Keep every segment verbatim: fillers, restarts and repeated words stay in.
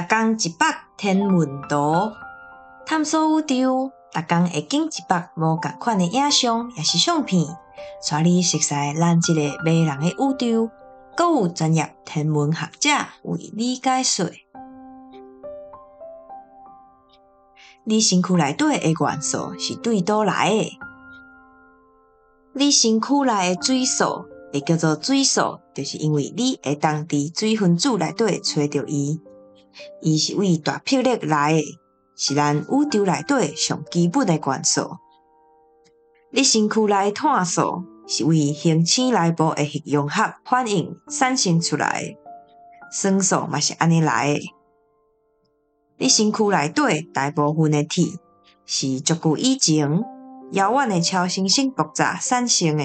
每天一百天文图，探索宇宙。每天会经一百无同款的影像，也是相片，带你熟悉咱这个迷人的宇宙。更有专业天文学者为你解说。你身躯内底的元素是对倒来的？你身躯内的水素会叫做水素，就是因为你会当伫水分子内底找到伊。伊是为大霹靂来的，是咱宇宙内底上基本的元素。你身躯内碳素是为恒星内部的核融合反应产生出来的，酸素嘛是安尼来的。你身躯内底大部分的铁是足久以前遥远的超新星爆炸产生的。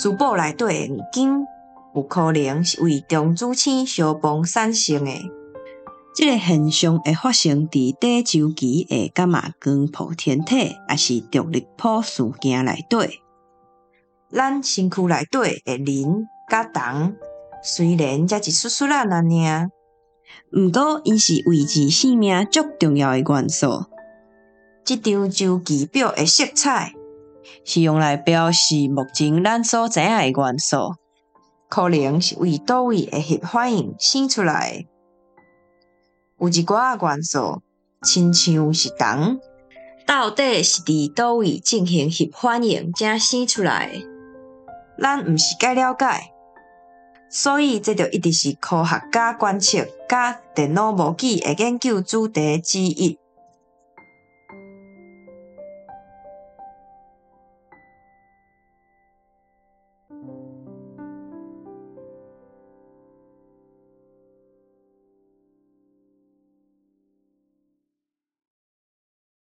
珠宝内底的黄金有可能是为中子星相碰产生的。这个现象会发生伫短周期的伽马光谱天体，也是重力波事件内底。咱身躯内底的磷甲铜，虽然才一撮撮啊那尔，毋过伊是维持生命足重要的元素。这张周期表的色彩是用来表示目前咱所知影的元素，可能是为叨位的核反应生出来的。有一寡元素，亲像是铜，到底是伫叨位进行核反应才生出来的？咱毋是介了解，所以这就一直是科学家观测甲电脑模拟的研究主题之一。